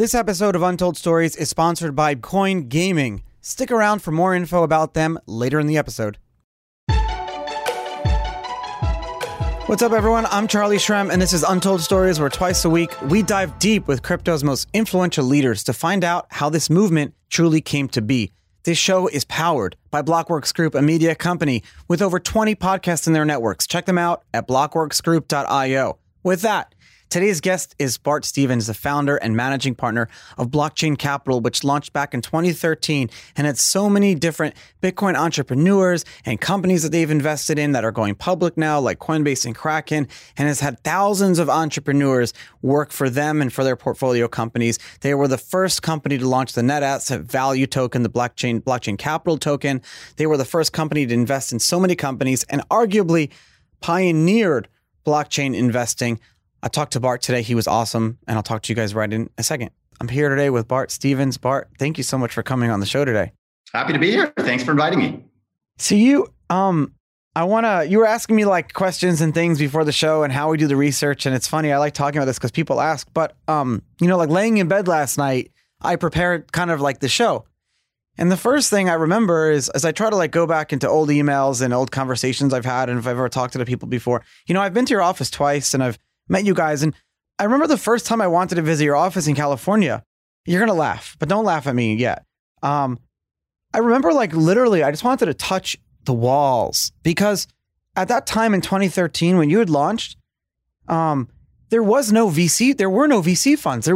This episode of Untold Stories is sponsored by Coin Gaming. Stick around for more info about them later in the episode. What's up, everyone? I'm Charlie Shrem, and this is Untold Stories, where twice a week we dive deep with crypto's most influential leaders to find out how this movement truly came to be. This show is powered by Blockworks Group, a media company with over 20 podcasts in their networks. Check them out at blockworksgroup.io. With that, today's guest is Bart Stevens, the founder and managing partner of Blockchain Capital, which launched back in 2013 and had so many different Bitcoin entrepreneurs and companies that they've invested in that are going public now, like Coinbase and Kraken, and has had thousands of entrepreneurs work for them and for their portfolio companies. They were the first company to launch the net asset value token, the Blockchain Capital token. They were the first company to invest in so many companies and arguably pioneered blockchain investing. I talked to Bart today. He was awesome, and I'll talk to you guys right in a second. I'm here today with Bart Stevens. Bart, thank you so much for coming on the show today. Happy to be here. Thanks for inviting me. So you were asking me like questions and things before the show and how we do the research, and it's funny. I like talking about this because people ask, but like laying in bed last night, I prepared kind of like the show. And the first thing I remember is as I try to like go back into old emails and old conversations I've had and if I've ever talked to the people before, I've been to your office twice and I've met you guys. And I remember the first time I wanted to visit your office in California. You're going to laugh, but don't laugh at me yet. I remember like literally, I just wanted to touch the walls because at that time in 2013, when you had launched, there were no VC funds. So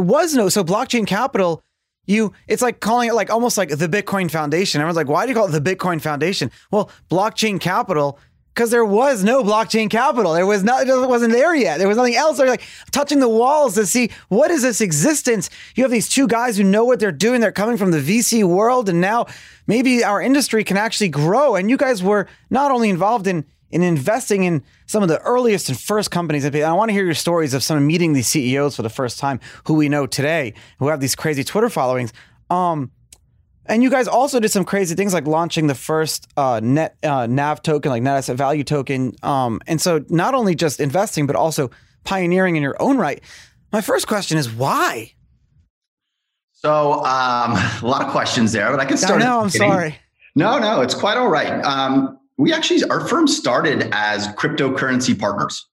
Blockchain Capital, it's like calling it like almost like the Bitcoin Foundation. Everyone's like, why do you call it the Bitcoin Foundation? Well, Blockchain Capital, because there was no Blockchain Capital. It wasn't there yet. There was nothing else. They're like touching the walls to see what is this existence. You have these two guys who know what they're doing. They're coming from the VC world. And now maybe our industry can actually grow. And you guys were not only involved in investing in some of the earliest and first companies. I want to hear your stories of some meeting these CEOs for the first time who we know today, who have these crazy Twitter followings. And you guys also did some crazy things like launching the first NAV token, like net asset value token. And so not only just investing, but also pioneering in your own right. My first question is why? So a lot of questions there, but I can start. No, I'm sorry. No, it's quite all right. We actually, our firm started as cryptocurrency partners.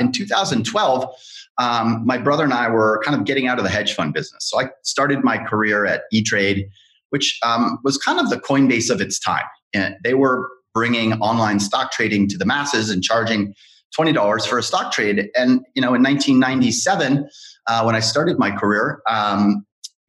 In 2012, my brother and I were kind of getting out of the hedge fund business. So I started my career at E-Trade, which was kind of the Coinbase of its time. And they were bringing online stock trading to the masses and charging $20 for a stock trade. And, in 1997, when I started my career,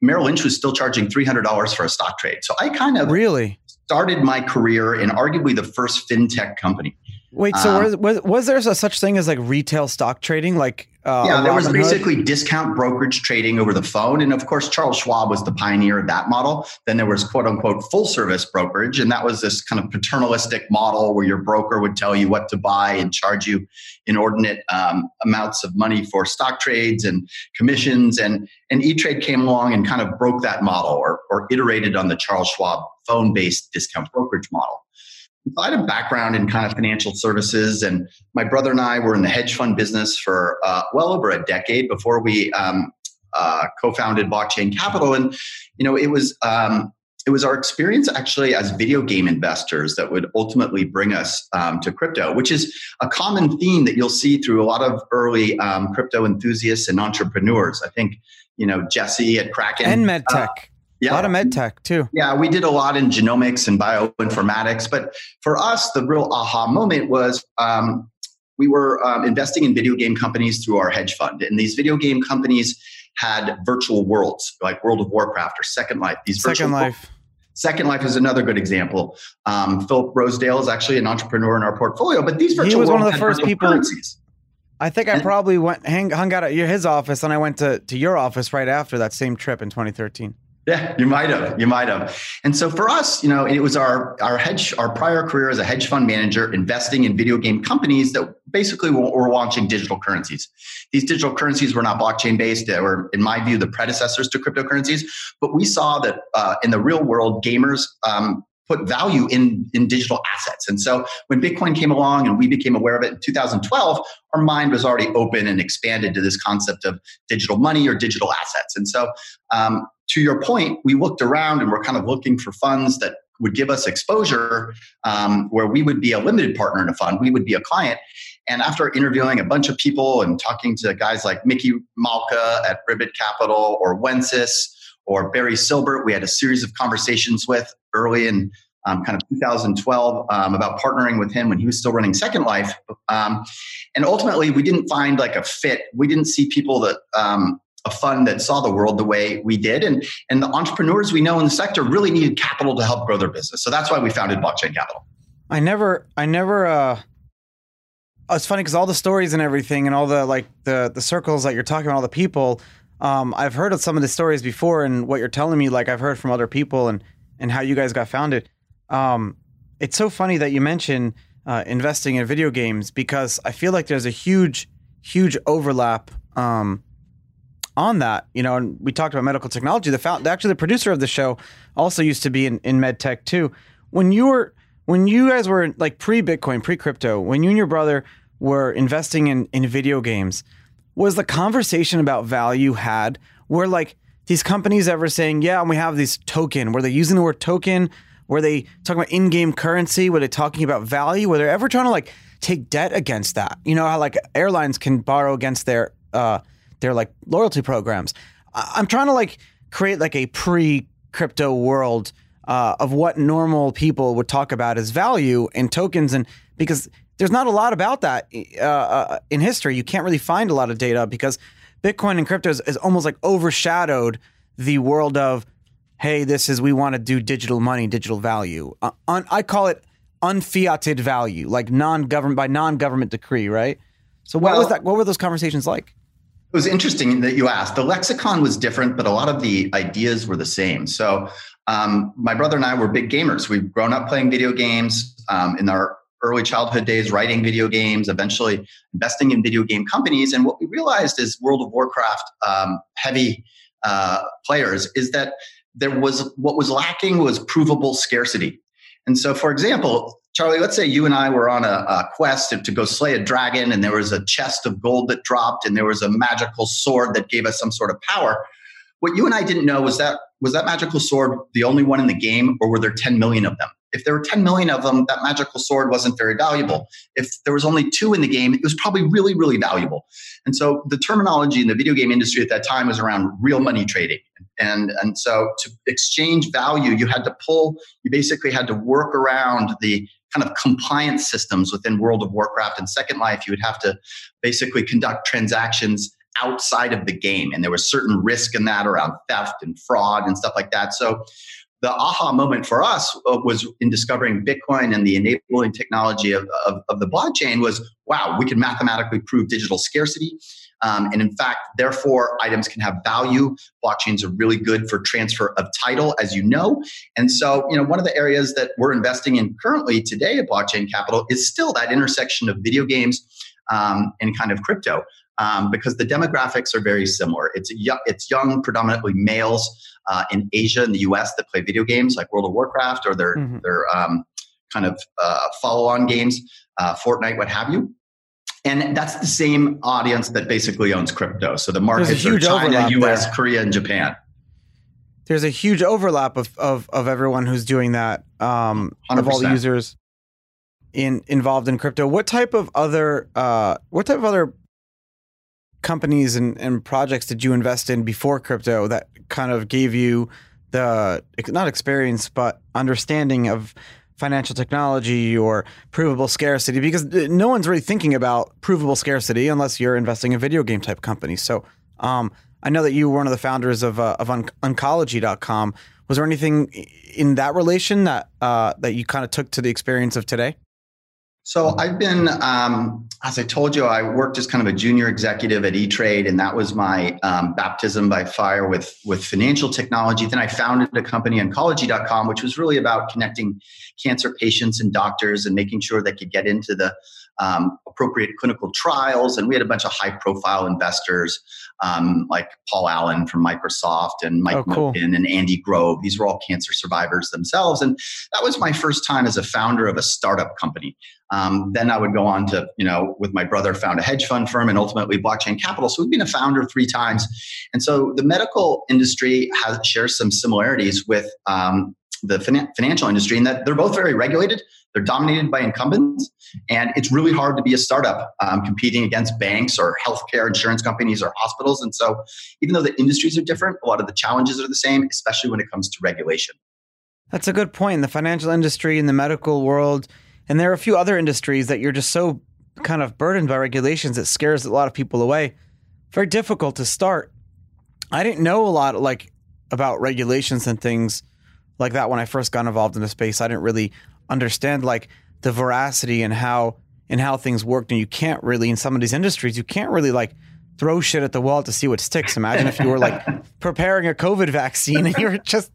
Merrill Lynch was still charging $300 for a stock trade. So I kind of really started my career in arguably the first fintech company. Wait, so was there such thing as like retail stock trading? There was basically discount brokerage trading over the phone. And of course, Charles Schwab was the pioneer of that model. Then there was quote unquote full service brokerage. And that was this kind of paternalistic model where your broker would tell you what to buy and charge you inordinate amounts of money for stock trades and commissions. And E-Trade came along and kind of broke that model or iterated on the Charles Schwab phone-based discount brokerage model. I had a background in kind of financial services, and my brother and I were in the hedge fund business for well over a decade before we co-founded Blockchain Capital. And it was our experience actually as video game investors that would ultimately bring us to crypto, which is a common theme that you'll see through a lot of early crypto enthusiasts and entrepreneurs. I think Jesse at Kraken and MedTech. Yeah. A lot of med tech too. Yeah, we did a lot in genomics and bioinformatics. But for us, the real aha moment was we were investing in video game companies through our hedge fund. And these video game companies had virtual worlds, like World of Warcraft or Second Life. Second Life is another good example. Philip Rosedale is actually an entrepreneur in our portfolio. But these virtual worlds, he was one of the first people. Currencies. I think I probably hung out at his office, and I went to your office right after that same trip in 2013. Yeah, you might have. And so for us, it was our prior career as a hedge fund manager investing in video game companies that basically were launching digital currencies. These digital currencies were not blockchain based. They were, in my view, the predecessors to cryptocurrencies. But we saw that in the real world, gamers put value in digital assets. And so when Bitcoin came along and we became aware of it in 2012, our mind was already open and expanded to this concept of digital money or digital assets. And so to your point, we looked around and we're kind of looking for funds that would give us exposure where we would be a limited partner in a fund. We would be a client. And after interviewing a bunch of people and talking to guys like Mickey Malka at Ribbit Capital or Wences or Barry Silbert, we had a series of conversations with early in kind of 2012 about partnering with him when he was still running Second Life. And ultimately, we didn't find like a fit. We didn't see people that a fund that saw the world the way we did. And the entrepreneurs we know in the sector really needed capital to help grow their business. So that's why we founded Blockchain Capital. It's funny because all the stories and everything and all the like the circles that you're talking about, all the people, I've heard of some of the stories before, and what you're telling me, like I've heard from other people and how you guys got founded. It's so funny that you mention investing in video games, because I feel like there's a huge, huge overlap on that. You know, and we talked about medical technology. Actually, the producer of the show also used to be in med tech too. When you guys were like pre-Bitcoin, pre-crypto, when you and your brother were investing in video games, was the conversation about value had? Were like these companies ever saying, yeah, and we have this token? Were they using the word token? Were they talking about in-game currency? Were they talking about value? Were they ever trying to like take debt against that? You know how like airlines can borrow against their like loyalty programs. I'm trying to like create like a pre-crypto world of what normal people would talk about as value and tokens, and because there's not a lot about that in history. You can't really find a lot of data because Bitcoin and crypto is almost like overshadowed the world of, hey, we want to do digital money, digital value. I call it unfiated value, like non-government by non-government decree, right? So what was that? What were those conversations like? It was interesting that you asked. The lexicon was different, but a lot of the ideas were the same. So my brother and I were big gamers. We've grown up playing video games in our early childhood days, writing video games, eventually investing in video game companies. And what we realized as World of Warcraft heavy players is that what was lacking was provable scarcity. And so, for example, Charlie, let's say you and I were on a quest to go slay a dragon, and there was a chest of gold that dropped, and there was a magical sword that gave us some sort of power. What you and I didn't know was that magical sword the only one in the game, or were there 10 million of them? If there were 10 million of them, that magical sword wasn't very valuable. If there was only 2 in the game, it was probably really, really valuable. And so the terminology in the video game industry at that time was around real money trading. And so to exchange value, you basically had to work around the kind of compliance systems within World of Warcraft and Second Life. You would have to basically conduct transactions outside of the game. And there was certain risk in that around theft and fraud and stuff like that. So the aha moment for us was in discovering Bitcoin and the enabling technology of the blockchain was, wow, we can mathematically prove digital scarcity. And in fact, therefore, items can have value. Blockchains are really good for transfer of title, as you know. And so, one of the areas that we're investing in currently today at Blockchain Capital is still that intersection of video games and kind of crypto. Because the demographics are very similar. It's young, predominantly males in Asia and the U.S. that play video games like World of Warcraft or their kind of follow-on games, Fortnite, what have you. And that's the same audience that basically owns crypto. So the markets are China, U.S., there. Korea, and Japan. There's a huge overlap of everyone who's doing that, of all the users involved in crypto. What type of other companies and projects did you invest in before crypto that kind of gave you the, not experience, but understanding of financial technology or provable scarcity? Because no one's really thinking about provable scarcity unless you're investing in video game type companies. So I know that you were one of the founders of Oncology.com. Was there anything in that relation that you kind of took to the experience of today? So I've been, as I told you, I worked as kind of a junior executive at E-Trade, and that was my baptism by fire with financial technology. Then I founded a company, Oncology.com, which was really about connecting cancer patients and doctors and making sure they could get into the appropriate clinical trials. And we had a bunch of high-profile investors like Paul Allen from Microsoft and Mike Milken and Andy Grove. These were all cancer survivors themselves. And that was my first time as a founder of a startup company. Then I would go on to, you know, with my brother, found a hedge fund firm and ultimately Blockchain Capital. So we've been a founder 3 times. And so the medical industry shares some similarities with the financial industry in that they're both very regulated. They're dominated by incumbents. And it's really hard to be a startup competing against banks or healthcare insurance companies or hospitals. And so even though the industries are different, a lot of the challenges are the same, especially when it comes to regulation. That's a good point. In the financial industry, in the medical world, and there are a few other industries that you're just so kind of burdened by regulations that scares a lot of people away. Very difficult to start. I didn't know a lot like about regulations and things like that when I first got involved in the space. I didn't really understand like the veracity and how things worked. And you can't really, in some of these industries, you can't really like throw shit at the wall to see what sticks. Imagine if you were like preparing a COVID vaccine and you're just...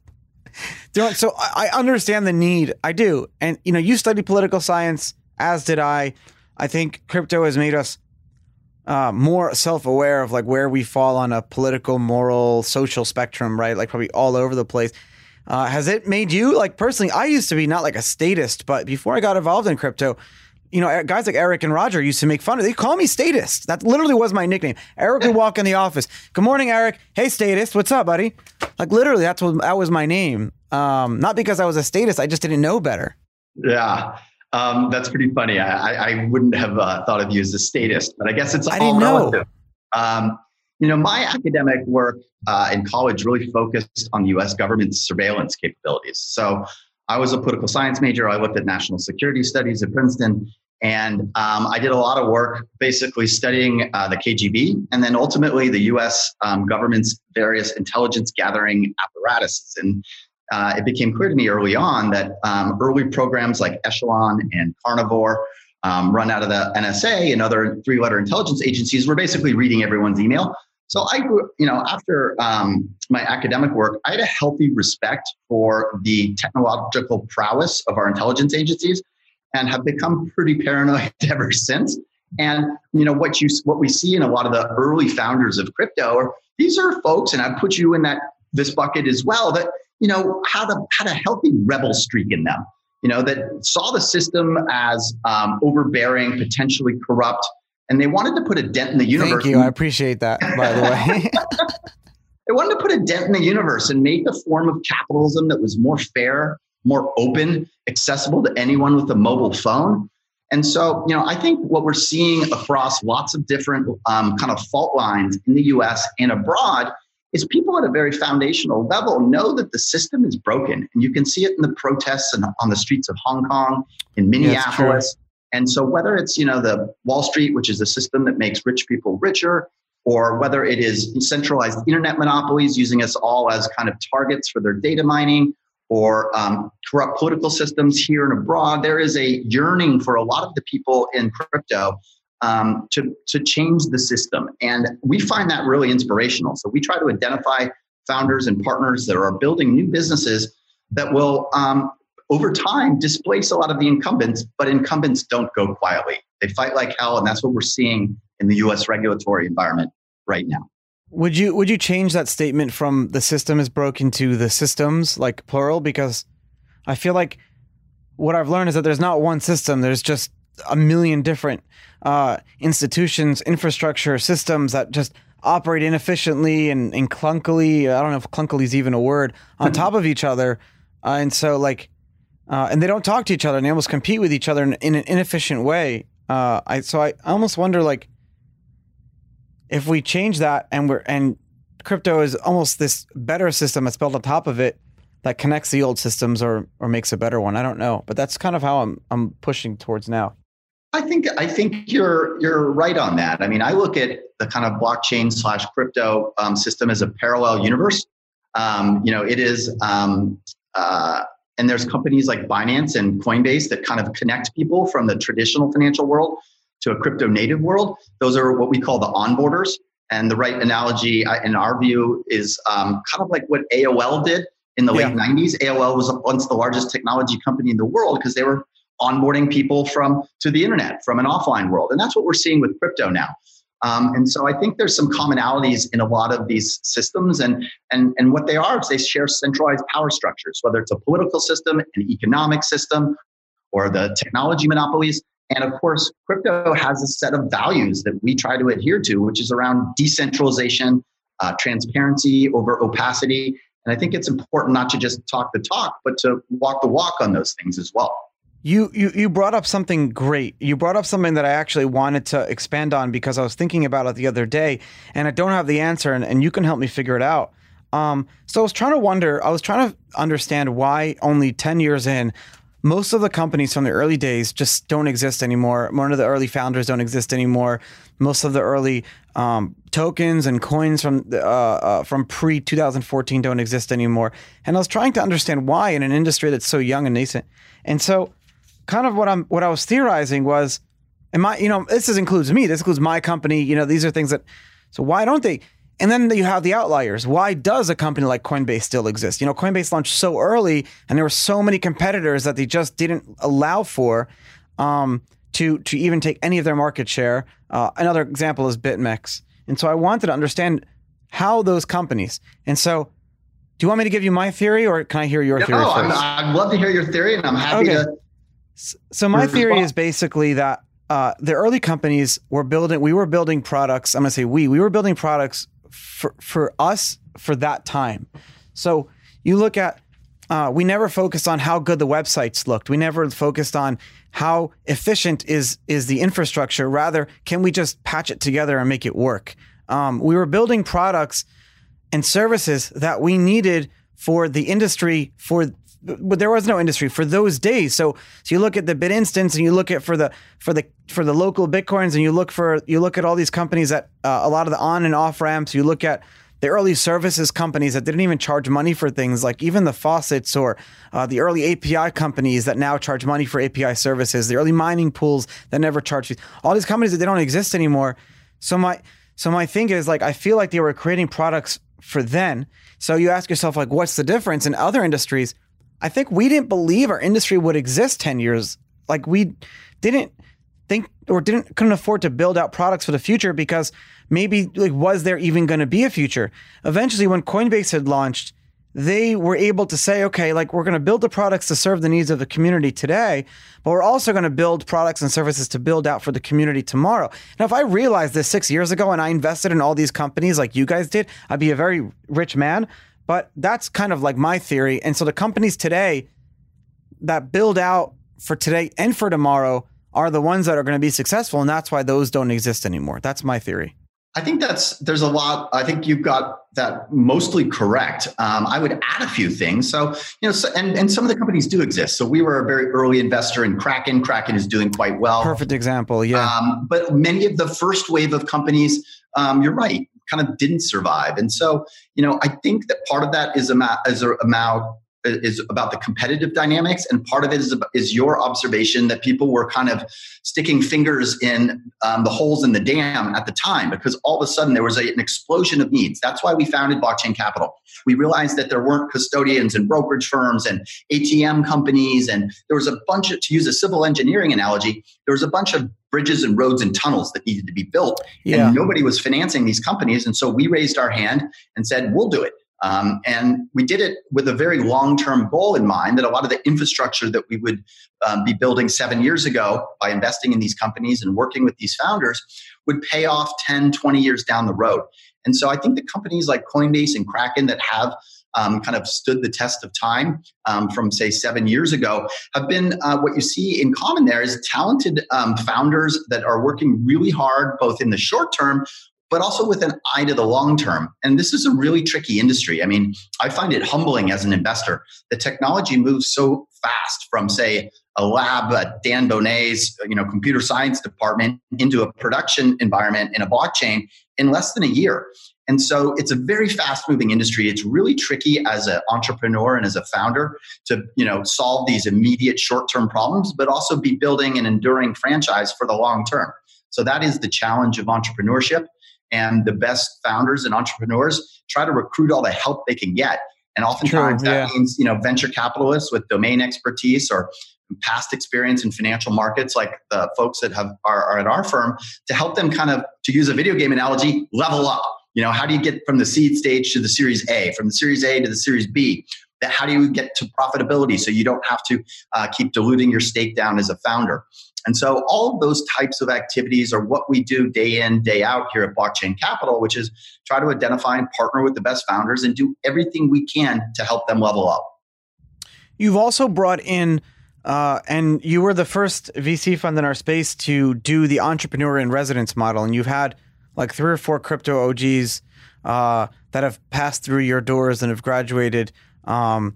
So I understand the need. I do. And, you know, you study political science, as did I. I think crypto has made us more self-aware of like where we fall on a political, moral, social spectrum, right? Like probably all over the place. Has it made you like personally, I used to be not like a statist, but before I got involved in crypto, you know, guys like Eric and Roger used to make fun of me. They call me statist. That literally was my nickname. Eric would walk in the office. Good morning, Eric. Hey, statist. What's up, buddy? Like literally, that was my name. Not because I was a statist. I just didn't know better. Yeah. That's pretty funny. I wouldn't have thought of you as a statist, but I guess it's all relative. You know, my academic work in college really focused on the U.S. government's surveillance capabilities. So I was a political science major. I looked at national security studies at Princeton, and I did a lot of work basically studying the KGB and then ultimately the U.S. Government's various intelligence gathering apparatuses. And it became clear to me early on that early programs like Echelon and Carnivore run out of the NSA and other 3-letter intelligence agencies were basically reading everyone's email. So I grew, you know, after my academic work, I had a healthy respect for the technological prowess of our intelligence agencies, and have become pretty paranoid ever since. And you know what we see in a lot of the early founders of crypto are these are folks, and I put you in this bucket as well. That you know had a healthy rebel streak in them. You know that saw the system as overbearing, potentially corrupt. And they wanted to put a dent in the universe. Thank you. I appreciate that, by the way. They wanted to put a dent in the universe and make a form of capitalism that was more fair, more open, accessible to anyone with a mobile phone. And so, you know, I think what we're seeing across lots of different kind of fault lines in the U.S. and abroad is people at a very foundational level know that the system is broken. And you can see it in the protests and on the streets of Hong Kong, in Minneapolis. Yeah, and so whether it's, you know, the Wall Street, which is a system that makes rich people richer, or whether it is centralized internet monopolies using us all as kind of targets for their data mining, or corrupt political systems here and abroad, there is a yearning for a lot of the people in crypto to change the system. And we find that really inspirational. So we try to identify founders and partners that are building new businesses that will over time displace a lot of the incumbents, but incumbents don't go quietly. They fight like hell, and that's what we're seeing in the U.S. regulatory environment right now. Would you change that statement from the system is broken to the systems, like plural? Because I feel like what I've learned is that there's not one system. There's just a million different institutions, infrastructure, systems that just operate inefficiently and clunkily. I don't know if clunkily is even a word on top of each other. And so like, and they don't talk to each other, and they almost compete with each other in an inefficient way. So I almost wonder, like, if we change that, and crypto is almost this better system that's built on top of it that connects the old systems or makes a better one. I don't know, but that's kind of how I'm pushing towards now. I think you're right on that. I mean, I look at the kind of blockchain/crypto system as a parallel universe. You know, it is. And there's companies like Binance and Coinbase that kind of connect people from the traditional financial world to a crypto native world. Those are what we call the onboarders. And the right analogy, in our view, is kind of like what AOL did in the late 90s. AOL was once the largest technology company in the world because they were onboarding people to the internet, from an offline world. And that's what we're seeing with crypto now. And so I think there's some commonalities in a lot of these systems, and what they are is they share centralized power structures, whether it's a political system, an economic system, or the technology monopolies. And of course, crypto has a set of values that we try to adhere to, which is around decentralization, transparency over opacity. And I think it's important not to just talk the talk, but to walk the walk on those things as well. You brought up something great. You brought up something that I actually wanted to expand on, because I was thinking about it the other day and I don't have the answer, and you can help me figure it out. So I was trying to understand why only 10 years in, most of the companies from the early days just don't exist anymore. Most of the early founders don't exist anymore. Most of the early tokens and coins from pre-2014 don't exist anymore. And I was trying to understand why in an industry that's so young and nascent. And so kind of what I was theorizing was, this includes me, this includes my company, these are things that, so why don't they? And then you have the outliers. Why does a company like Coinbase still exist? Coinbase launched so early and there were so many competitors that they just didn't allow for to even take any of their market share. Another example is BitMEX. And so I wanted to understand how those companies. And so do you want me to give you my theory, or can I hear your theory first? I'd love to hear your theory, and I'm happy to. So my theory is basically that the early companies we were building products. I'm going to say we were building products for us for that time. So you look at, we never focused on how good the websites looked. We never focused on how efficient is the infrastructure. Rather, can we just patch it together and make it work? We were building products and services that we needed for the industry, but there was no industry for those days. So you look at the BitInstance, and you look at for the local Bitcoins, and you look at all these companies that a lot of the on and off ramps. You look at the early services companies that didn't even charge money for things, like even the faucets, or the early API companies that now charge money for API services, the early mining pools that never charge fees. All these companies that they don't exist anymore. So my thing is, like, I feel like they were creating products for then. So you ask yourself, like, what's the difference in other industries? I think we didn't believe our industry would exist 10 years. Like, we didn't think or couldn't afford to build out products for the future, because maybe, like, was there even going to be a future? Eventually, when Coinbase had launched, they were able to say, okay, like, we're going to build the products to serve the needs of the community today, but we're also going to build products and services to build out for the community tomorrow. Now, if I realized this 6 years ago and I invested in all these companies like you guys did, I'd be a very rich man. But that's kind of like my theory. And so the companies today that build out for today and for tomorrow are the ones that are going to be successful. And that's why those don't exist anymore. That's my theory. I think there's a lot. I think you've got that mostly correct. I would add a few things. So, and some of the companies do exist. So we were a very early investor in Kraken. Kraken is doing quite well. Perfect example. Yeah. But many of the first wave of companies, you're right, kind of didn't survive. And so, I think that part of that is about the competitive dynamics, and part of it is your observation that people were kind of sticking fingers in the holes in the dam at the time, because all of a sudden there was an explosion of needs. That's why we founded Blockchain Capital. We realized that there weren't custodians and brokerage firms and ATM companies, and there was a bunch of, to use a civil engineering analogy, there was a bunch of bridges and roads and tunnels that needed to be built, and nobody was financing these companies. And so we raised our hand and said, we'll do it. And we did it with a very long-term goal in mind, that a lot of the infrastructure that we would be building 7 years ago by investing in these companies and working with these founders would pay off 10, 20 years down the road. And so I think that companies like Coinbase and Kraken that have kind of stood the test of time from, say, 7 years ago have been, what you see in common there is talented founders that are working really hard, both in the short term but also with an eye to the long term. And this is a really tricky industry. I mean, I find it humbling as an investor. The technology moves so fast from, say, a lab at Dan Bonet's, computer science department into a production environment in a blockchain in less than a year. And so it's a very fast-moving industry. It's really tricky as an entrepreneur and as a founder to, solve these immediate short-term problems, but also be building an enduring franchise for the long term. So that is the challenge of entrepreneurship. And the best founders and entrepreneurs try to recruit all the help they can get. And oftentimes that means, venture capitalists with domain expertise or past experience in financial markets, like the folks that are at our firm, to help them kind of, to use a video game analogy, level up. You know, how do you get from the seed stage to the Series A, from the Series A to the Series B? How do you get to profitability so you don't have to keep diluting your stake down as a founder? And so all of those types of activities are what we do day in, day out here at Blockchain Capital, which is try to identify and partner with the best founders and do everything we can to help them level up. You've also brought in, and you were the first VC fund in our space to do the entrepreneur in residence model. And you've had like 3 or 4 crypto OGs that have passed through your doors and have graduated. I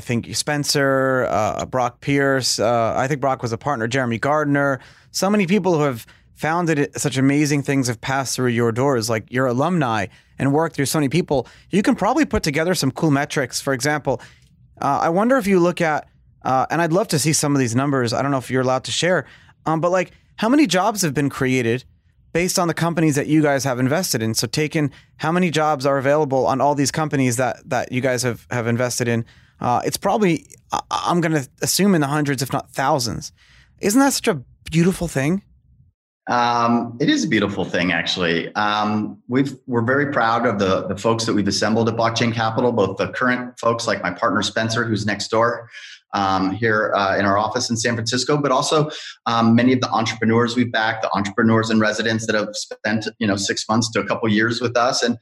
think Spencer, Brock Pierce, I think Brock was a partner, Jeremy Gardner. So many people who have founded such amazing things have passed through your doors, like your alumni, and worked through so many people. You can probably put together some cool metrics. For example, I wonder if you look at, and I'd love to see some of these numbers. I don't know if you're allowed to share, but like how many jobs have been created based on the companies that you guys have invested in. So taking how many jobs are available on all these companies that you guys have invested in, it's probably, I'm going to assume, in the hundreds, if not thousands. Isn't that such a beautiful thing? It is a beautiful thing, actually. We're very proud of the folks that we've assembled at Blockchain Capital, both the current folks like my partner Spencer, who's next door, here in our office in San Francisco, but also many of the entrepreneurs we've backed, the entrepreneurs in residence that have spent 6 months to a couple years with us. And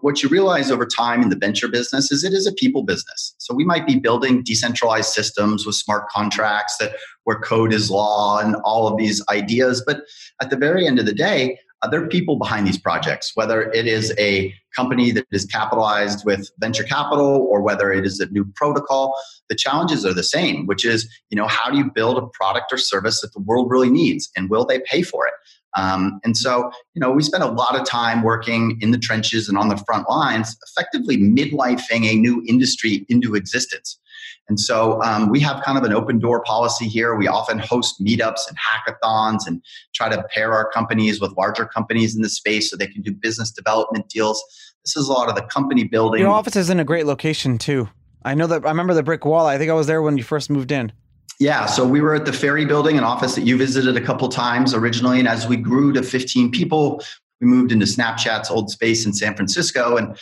what you realize over time in the venture business is it is a people business. So we might be building decentralized systems with smart contracts where code is law and all of these ideas, but at the very end of the day, there are people behind these projects, whether it is a company that is capitalized with venture capital or whether it is a new protocol. The challenges are the same, which is, how do you build a product or service that the world really needs, and will they pay for it? And so, we spend a lot of time working in the trenches and on the front lines, effectively midlifing a new industry into existence. And so we have kind of an open door policy here. We often host meetups and hackathons and try to pair our companies with larger companies in the space so they can do business development deals. This is a lot of the company building. Your office is in a great location too. I know that. I remember the brick wall. I think I was there when you first moved in. Yeah. So we were at the Ferry Building, an office that you visited a couple times originally. And as we grew to 15 people, we moved into Snapchat's old space in San Francisco. And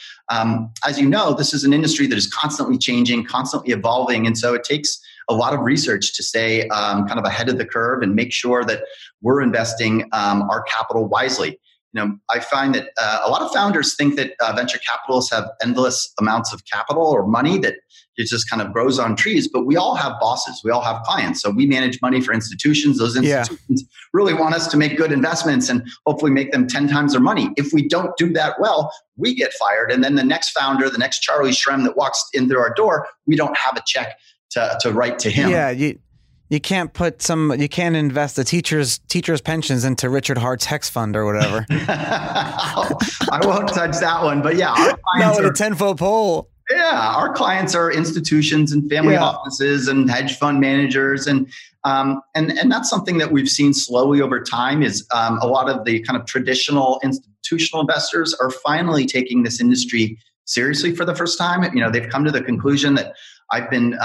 as you know, this is an industry that is constantly changing, constantly evolving. And so it takes a lot of research to stay kind of ahead of the curve and make sure that we're investing our capital wisely. I find that a lot of founders think that venture capitalists have endless amounts of capital or money that it just kind of grows on trees, but we all have bosses. We all have clients. So we manage money for institutions. Those institutions really want us to make good investments and hopefully make them 10 times their money. If we don't do that well, we get fired. And then the next founder, the next Charlie Shrem that walks in through our door, we don't have a check to write to him. Yeah. You can't put you can't invest the teachers' pensions into Richard Hart's Hex Fund or whatever. I won't touch that one, but yeah. Our clients with a 10-foot pole. Yeah, our clients are institutions and family offices and hedge fund managers, and that's something that we've seen slowly over time is a lot of the kind of traditional institutional investors are finally taking this industry seriously for the first time. They've come to the conclusion that I've been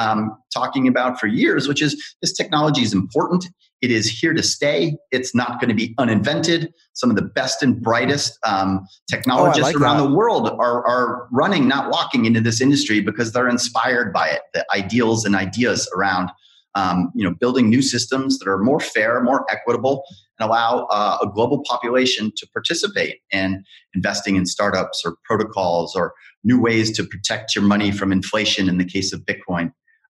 talking about for years, which is this technology is important. It is here to stay. It's not going to be uninvented. Some of the best and brightest technologists around the world are running, not walking, into this industry because they're inspired by it. The ideals and ideas around building new systems that are more fair, more equitable, and allow a global population to participate in investing in startups or protocols or new ways to protect your money from inflation in the case of Bitcoin.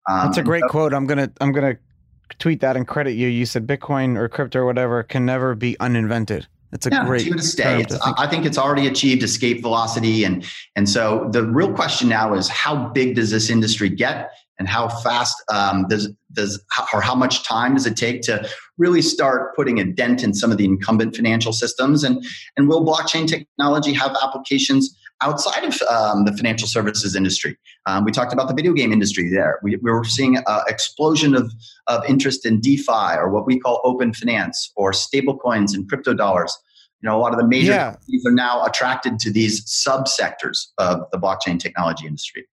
That's a great quote. I'm gonna tweet that and credit you. You said Bitcoin or crypto or whatever can never be uninvented. It's a great term to stay. I think it's already achieved escape velocity. And so the real question now is how big does this industry get? And how fast how much time does it take to really start putting a dent in some of the incumbent financial systems? And will blockchain technology have applications outside of the financial services industry? We talked about the video game industry there. We were seeing an explosion of interest in DeFi, or what we call open finance, or stablecoins and crypto dollars. A lot of the major companies are now attracted to these subsectors of the blockchain technology industry.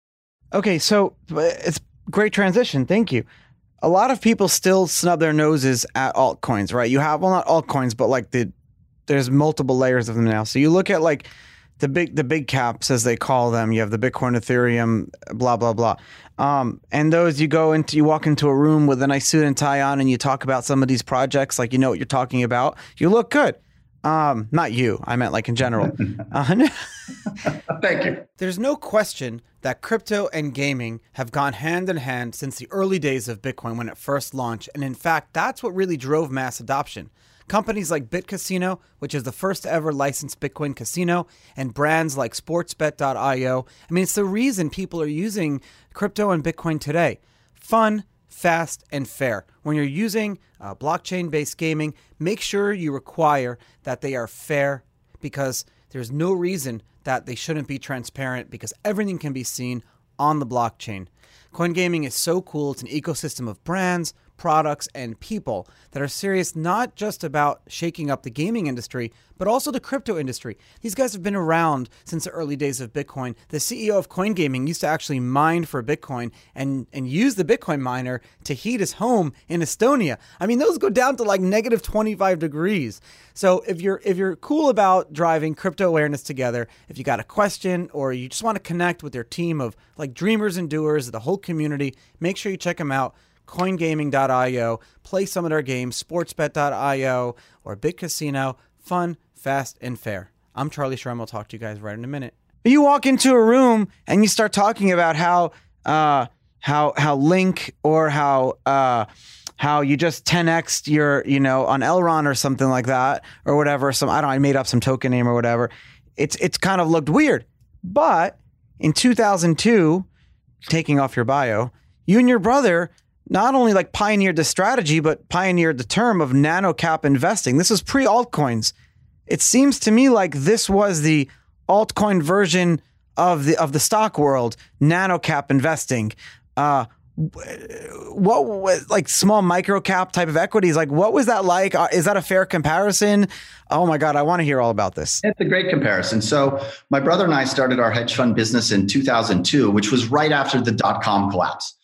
Okay, so it's great transition. Thank you. a lot of people still snub their noses at altcoins, right? You have, well, not altcoins, but like there's multiple layers of them now. So you look at like the big caps, as they call them. You have the Bitcoin, Ethereum, blah, blah, blah. And those, you walk into a room with a nice suit and tie on and you talk about some of these projects, like you know what you're talking about. You look good. Not you, I meant like in general. Thank you. There's no question that crypto and gaming have gone hand in hand since the early days of Bitcoin when it first launched. And in fact, that's what really drove mass adoption. Companies like BitCasino, which is the first ever licensed Bitcoin casino, and brands like sportsbet.io. I mean, it's the reason people are using crypto and Bitcoin today. Fun, fast, and fair. When you're using blockchain-based gaming, make sure you require that they are fair, because there's no reason that they shouldn't be transparent, because everything can be seen on the blockchain. Coin gaming is so cool. It's an ecosystem of brands, products, and people that are serious not just about shaking up the gaming industry, but also the crypto industry. These guys have been around since the early days of Bitcoin. The CEO of Coin Gaming used to actually mine for Bitcoin and use the Bitcoin miner to heat his home in Estonia. I mean, those go down to like negative 25 degrees. So if you're cool about driving crypto awareness together, if you got a question or you just want to connect with your team of like dreamers and doers, the whole community, make sure you check them out. coingaming.io, play some of their games, sportsbet.io, or BitCasino. Fun, fast, and fair. I'm Charlie Shrem. I'll talk to you guys right in a minute. You walk into a room and you start talking about how Link or how you just 10x'd your, you know, on Elron or something like that or whatever. I made up some token name or whatever. It's kind of looked weird. But in 2002, taking off your bio, you and your brother not only like pioneered the strategy, but pioneered the term of nano cap investing. This was pre-altcoins. It seems to me like this was the altcoin version of the stock world, nano cap investing. What was like small micro cap type of equities? Like, what was that like? Is that a fair comparison? Oh my God, I want to hear all about this. It's a great comparison. So my brother and I started our hedge fund business in 2002, which was right after the dot-com collapse.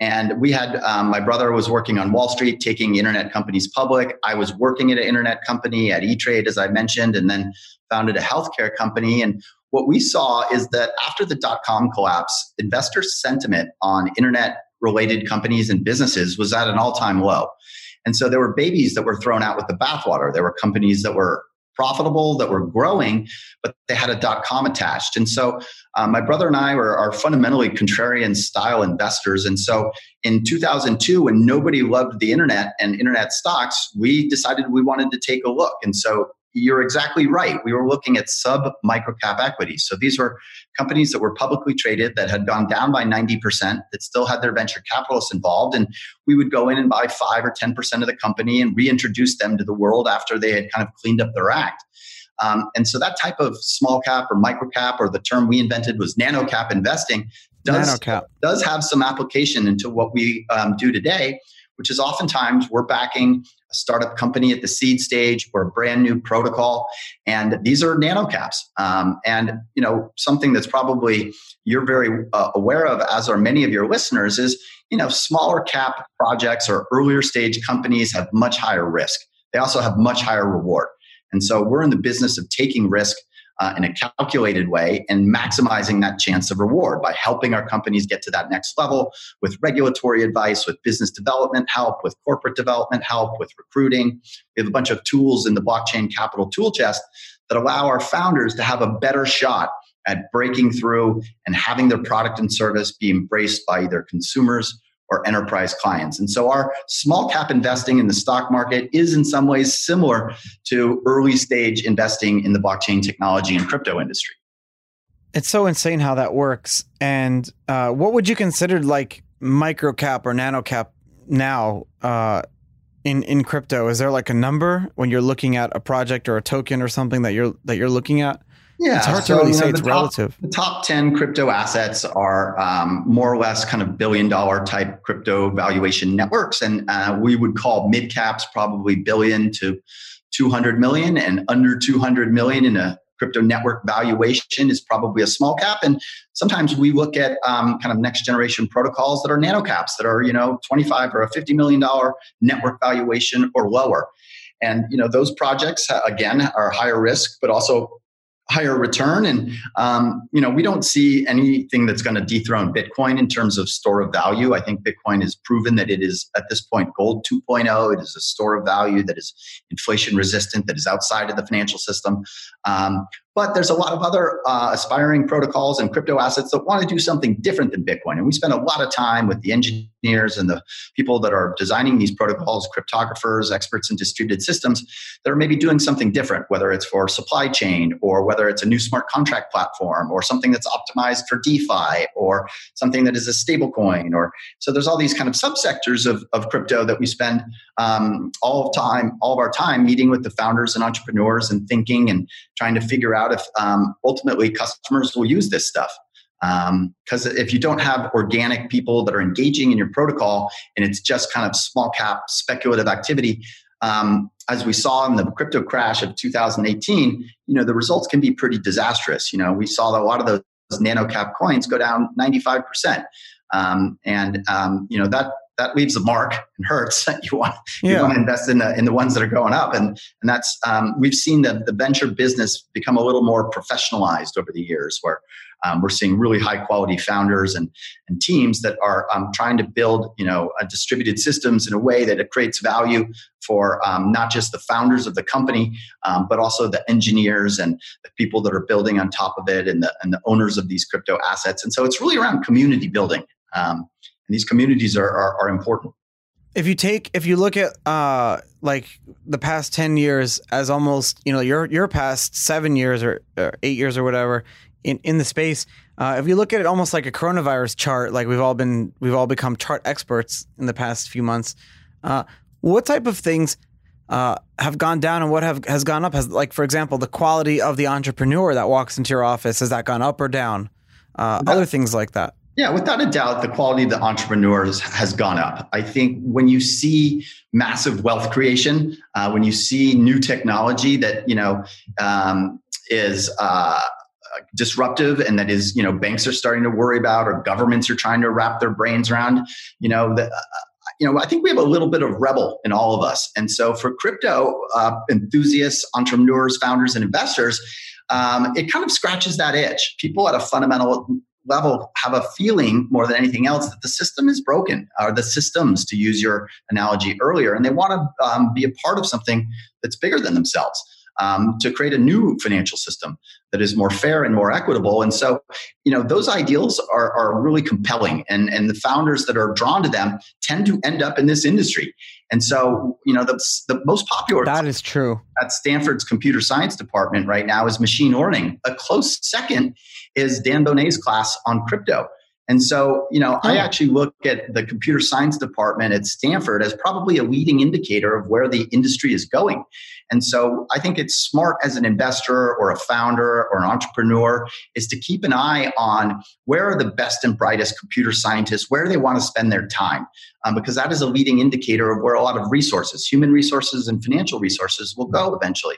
And we had, my brother was working on Wall Street, taking internet companies public. I was working at an internet company at E-Trade, as I mentioned, and then founded a healthcare company. And what we saw is that after the dot-com collapse, investor sentiment on internet-related companies and businesses was at an all-time low. And so there were babies that were thrown out with the bathwater. There were companies that were profitable, that were growing, but they had a dot-com attached. And so my brother and I are fundamentally contrarian style investors. And so in 2002, when nobody loved the internet and internet stocks, we decided we wanted to take a look. And so you're exactly right. We were looking at sub-microcap equities. So these were companies that were publicly traded that had gone down by 90%, that still had their venture capitalists involved. And we would go in and buy 5 or 10% of the company and reintroduce them to the world after they had kind of cleaned up their act. And so that type of small cap or micro cap, or the term we invented was nano cap investing, does have some application into what we do today, which is oftentimes we're backing a startup company at the seed stage or a brand new protocol. And these are nano caps. And you know, something that's probably you're very aware of, as are many of your listeners, is, you know, smaller cap projects or earlier stage companies have much higher risk. They also have much higher reward. And so we're in the business of taking risk in a calculated way and maximizing that chance of reward by helping our companies get to that next level with regulatory advice, with business development help, with corporate development help, with recruiting. We have a bunch of tools in the Blockchain Capital tool chest that allow our founders to have a better shot at breaking through and having their product and service be embraced by either consumers or enterprise clients. And so our small cap investing in the stock market is in some ways similar to early stage investing in the blockchain technology and crypto industry. It's so insane how that works. And what would you consider like micro cap or nano cap now in crypto? Is there like a number when you're looking at a project or a token or something that you're looking at? Yeah, it's hard to really say it's relative. The top 10 crypto assets are more or less kind of billion-dollar type crypto valuation networks. And we would call mid-caps probably billion to 200 million, and under 200 million in a crypto network valuation is probably a small cap. And sometimes we look at kind of next generation protocols that are nano caps that are, you know, $25 or a $50 million network valuation or lower. And, you know, those projects, again, are higher risk, but also higher return. And, you know, we don't see anything that's going to dethrone Bitcoin in terms of store of value. I think Bitcoin has proven that it is, at this point, gold 2.0. It is a store of value that is inflation resistant, that is outside of the financial system. But there's a lot of other aspiring protocols and crypto assets that want to do something different than Bitcoin. And we spend a lot of time with the engineers and the people that are designing these protocols, cryptographers, experts in distributed systems that are maybe doing something different, whether it's for supply chain or whether it's a new smart contract platform or something that's optimized for DeFi or something that is a stable coin. Or, so there's all these kind of subsectors of crypto that we spend all of our time meeting with the founders and entrepreneurs and thinking and trying to figure out if ultimately customers will use this stuff. Because if you don't have organic people that are engaging in your protocol and it's just kind of small cap speculative activity, as we saw in the crypto crash of 2018, you know, the results can be pretty disastrous. You know, we saw that a lot of those nano cap coins go down 95%. You know, that leaves a mark and hurts. You want to invest in the ones that are going up. And that's, we've seen the venture business become a little more professionalized over the years, where we're seeing really high quality founders and teams that are trying to build, you know, distributed systems in a way that it creates value for not just the founders of the company, but also the engineers and the people that are building on top of it and the owners of these crypto assets. And so it's really around community building. And these communities are important. If you look at like the past 10 years as almost, you know, your past 7 years or 8 years or whatever in the space, if you look at it almost like a coronavirus chart, like we've all become chart experts in the past few months. What type of things have gone down and what has gone up? Has, like, for example, the quality of the entrepreneur that walks into your office, has that gone up or down? Other things like that. Yeah, without a doubt, the quality of the entrepreneurs has gone up. I think when you see massive wealth creation, when you see new technology that, you know, is disruptive and that is, you know, banks are starting to worry about or governments are trying to wrap their brains around, you know, I think we have a little bit of rebel in all of us. And so for crypto enthusiasts, entrepreneurs, founders, and investors, it kind of scratches that itch. People at a fundamental level have a feeling more than anything else that the system is broken, or the systems, to use your analogy earlier, and they want to be a part of something that's bigger than themselves, to create a new financial system that is more fair and more equitable. And so, you know, those ideals are really compelling, and the founders that are drawn to them tend to end up in this industry. And so, you know, the most popular that is true at Stanford's computer science department right now is machine learning. A close second is Dan Bonet's class on crypto. And so, you know, I actually look at the computer science department at Stanford as probably a leading indicator of where the industry is going. And so I think it's smart as an investor or a founder or an entrepreneur is to keep an eye on where are the best and brightest computer scientists, where they want to spend their time, because that is a leading indicator of where a lot of resources, human resources and financial resources, will go eventually.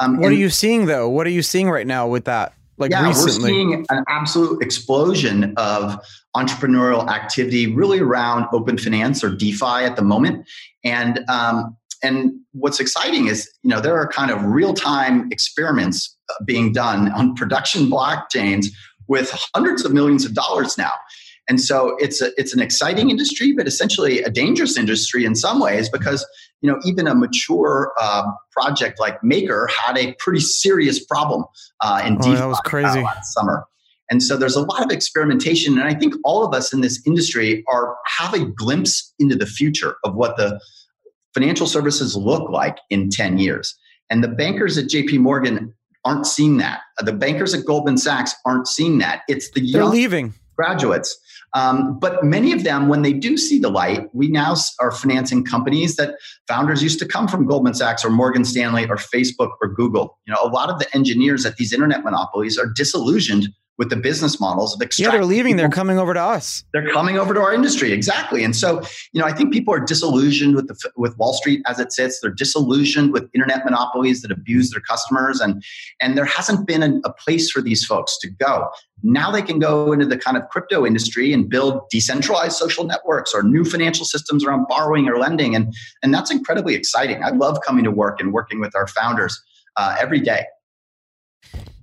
What are you seeing, though? What are you seeing right now with that? Recently, we're seeing an absolute explosion of entrepreneurial activity really around open finance or DeFi at the moment. And what's exciting is, you know, there are kind of real-time experiments being done on production blockchains with hundreds of millions of dollars now. And so it's an exciting industry, but essentially a dangerous industry in some ways, because, you know, even a mature project like Maker had a pretty serious problem in DeFi that was crazy last summer. And so there's a lot of experimentation. And I think all of us in this industry have a glimpse into the future of what the financial services look like in 10 years. And the bankers at JP Morgan aren't seeing that. The bankers at Goldman Sachs aren't seeing that. It's the young graduates. But many of them, when they do see the light, we now are financing companies that founders used to come from Goldman Sachs or Morgan Stanley or Facebook or Google. You know, a lot of the engineers at these internet monopolies are disillusioned with the business models of extracting. Yeah, they're leaving. People. They're coming over to us. They're coming over to our industry. Exactly. And so, you know, I think people are disillusioned with the Wall Street as it sits. They're disillusioned with internet monopolies that abuse their customers. And there hasn't been a place for these folks to go. Now they can go into the kind of crypto industry and build decentralized social networks or new financial systems around borrowing or lending. And that's incredibly exciting. I love coming to work and working with our founders every day.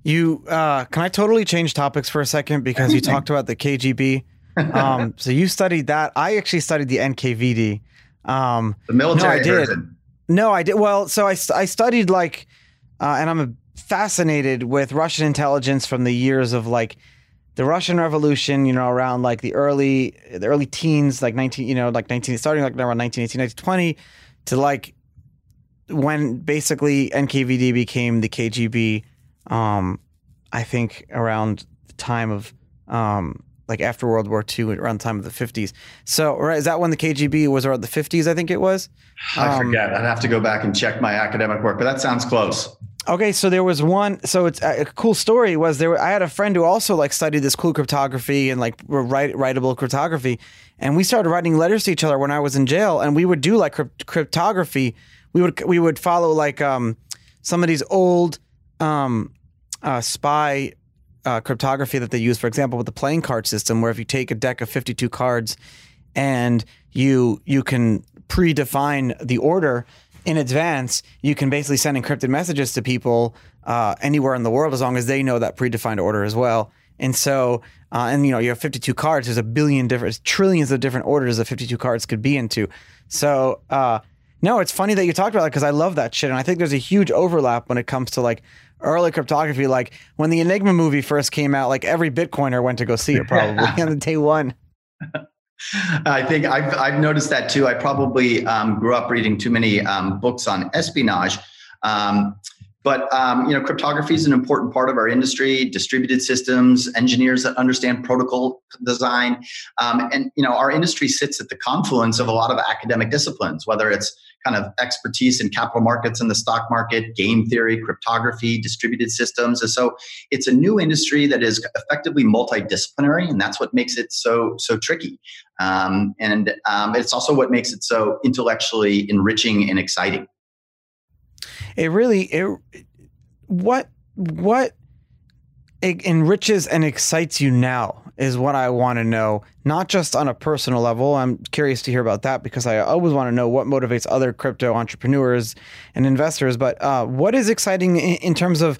Can I totally change topics for a second? Because you talked about the KGB. So you studied that. I actually studied the NKVD. The military. No, I did. Version. No, I did. Well, so I studied and I'm fascinated with Russian intelligence from the years of the Russian Revolution, you know, around the early teens, starting around 1918, 1920 to when basically NKVD became the KGB. I think around the time of, after World War II, around the time of the 50s. So, right, is that when the KGB was around the 50s, I think it was? I forget. I'd have to go back and check my academic work, but that sounds close. Okay, so there was one, so it's a cool story was there, I had a friend who also studied this cool cryptography and writable cryptography. And we started writing letters to each other when I was in jail, and we would do cryptography. We would follow some of these old, spy cryptography that they use, for example, with the playing card system, where if you take a deck of 52 cards and you can predefine the order in advance, you can basically send encrypted messages to people anywhere in the world as long as they know that predefined order as well. And so, you have 52 cards. There's trillions of different orders that 52 cards could be into. So, no, it's funny that you talked about that because I love that shit. And I think there's a huge overlap when it comes to early cryptography. When the Enigma movie first came out, every Bitcoiner went to go see it probably on the day one. I think I've noticed that too. I probably grew up reading too many books on espionage. Cryptography is an important part of our industry, distributed systems, engineers that understand protocol design. Our industry sits at the confluence of a lot of academic disciplines, whether it's kind of expertise in capital markets and the stock market, game theory, cryptography, distributed systems. And so it's a new industry that is effectively multidisciplinary, and that's what makes it so tricky. It's also what makes it so intellectually enriching and exciting. What enriches and excites you now is what I want to know, not just on a personal level. I'm curious to hear about that because I always want to know what motivates other crypto entrepreneurs and investors. But what is exciting in terms of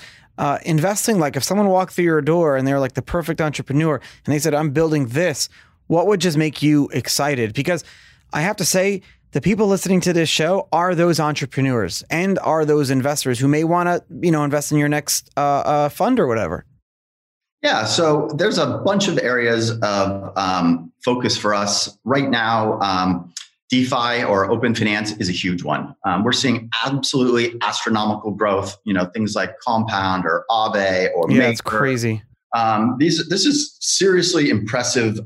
investing? If someone walked through your door and they're the perfect entrepreneur and they said, I'm building this, what would just make you excited? Because I have to say, the people listening to this show are those entrepreneurs and are those investors who may want to, invest in your next fund or whatever. Yeah, so there's a bunch of areas of focus for us right now. DeFi or open finance is a huge one. We're seeing absolutely astronomical growth. Things like Compound or Aave or Maker. Yeah, it's crazy. This is seriously impressive.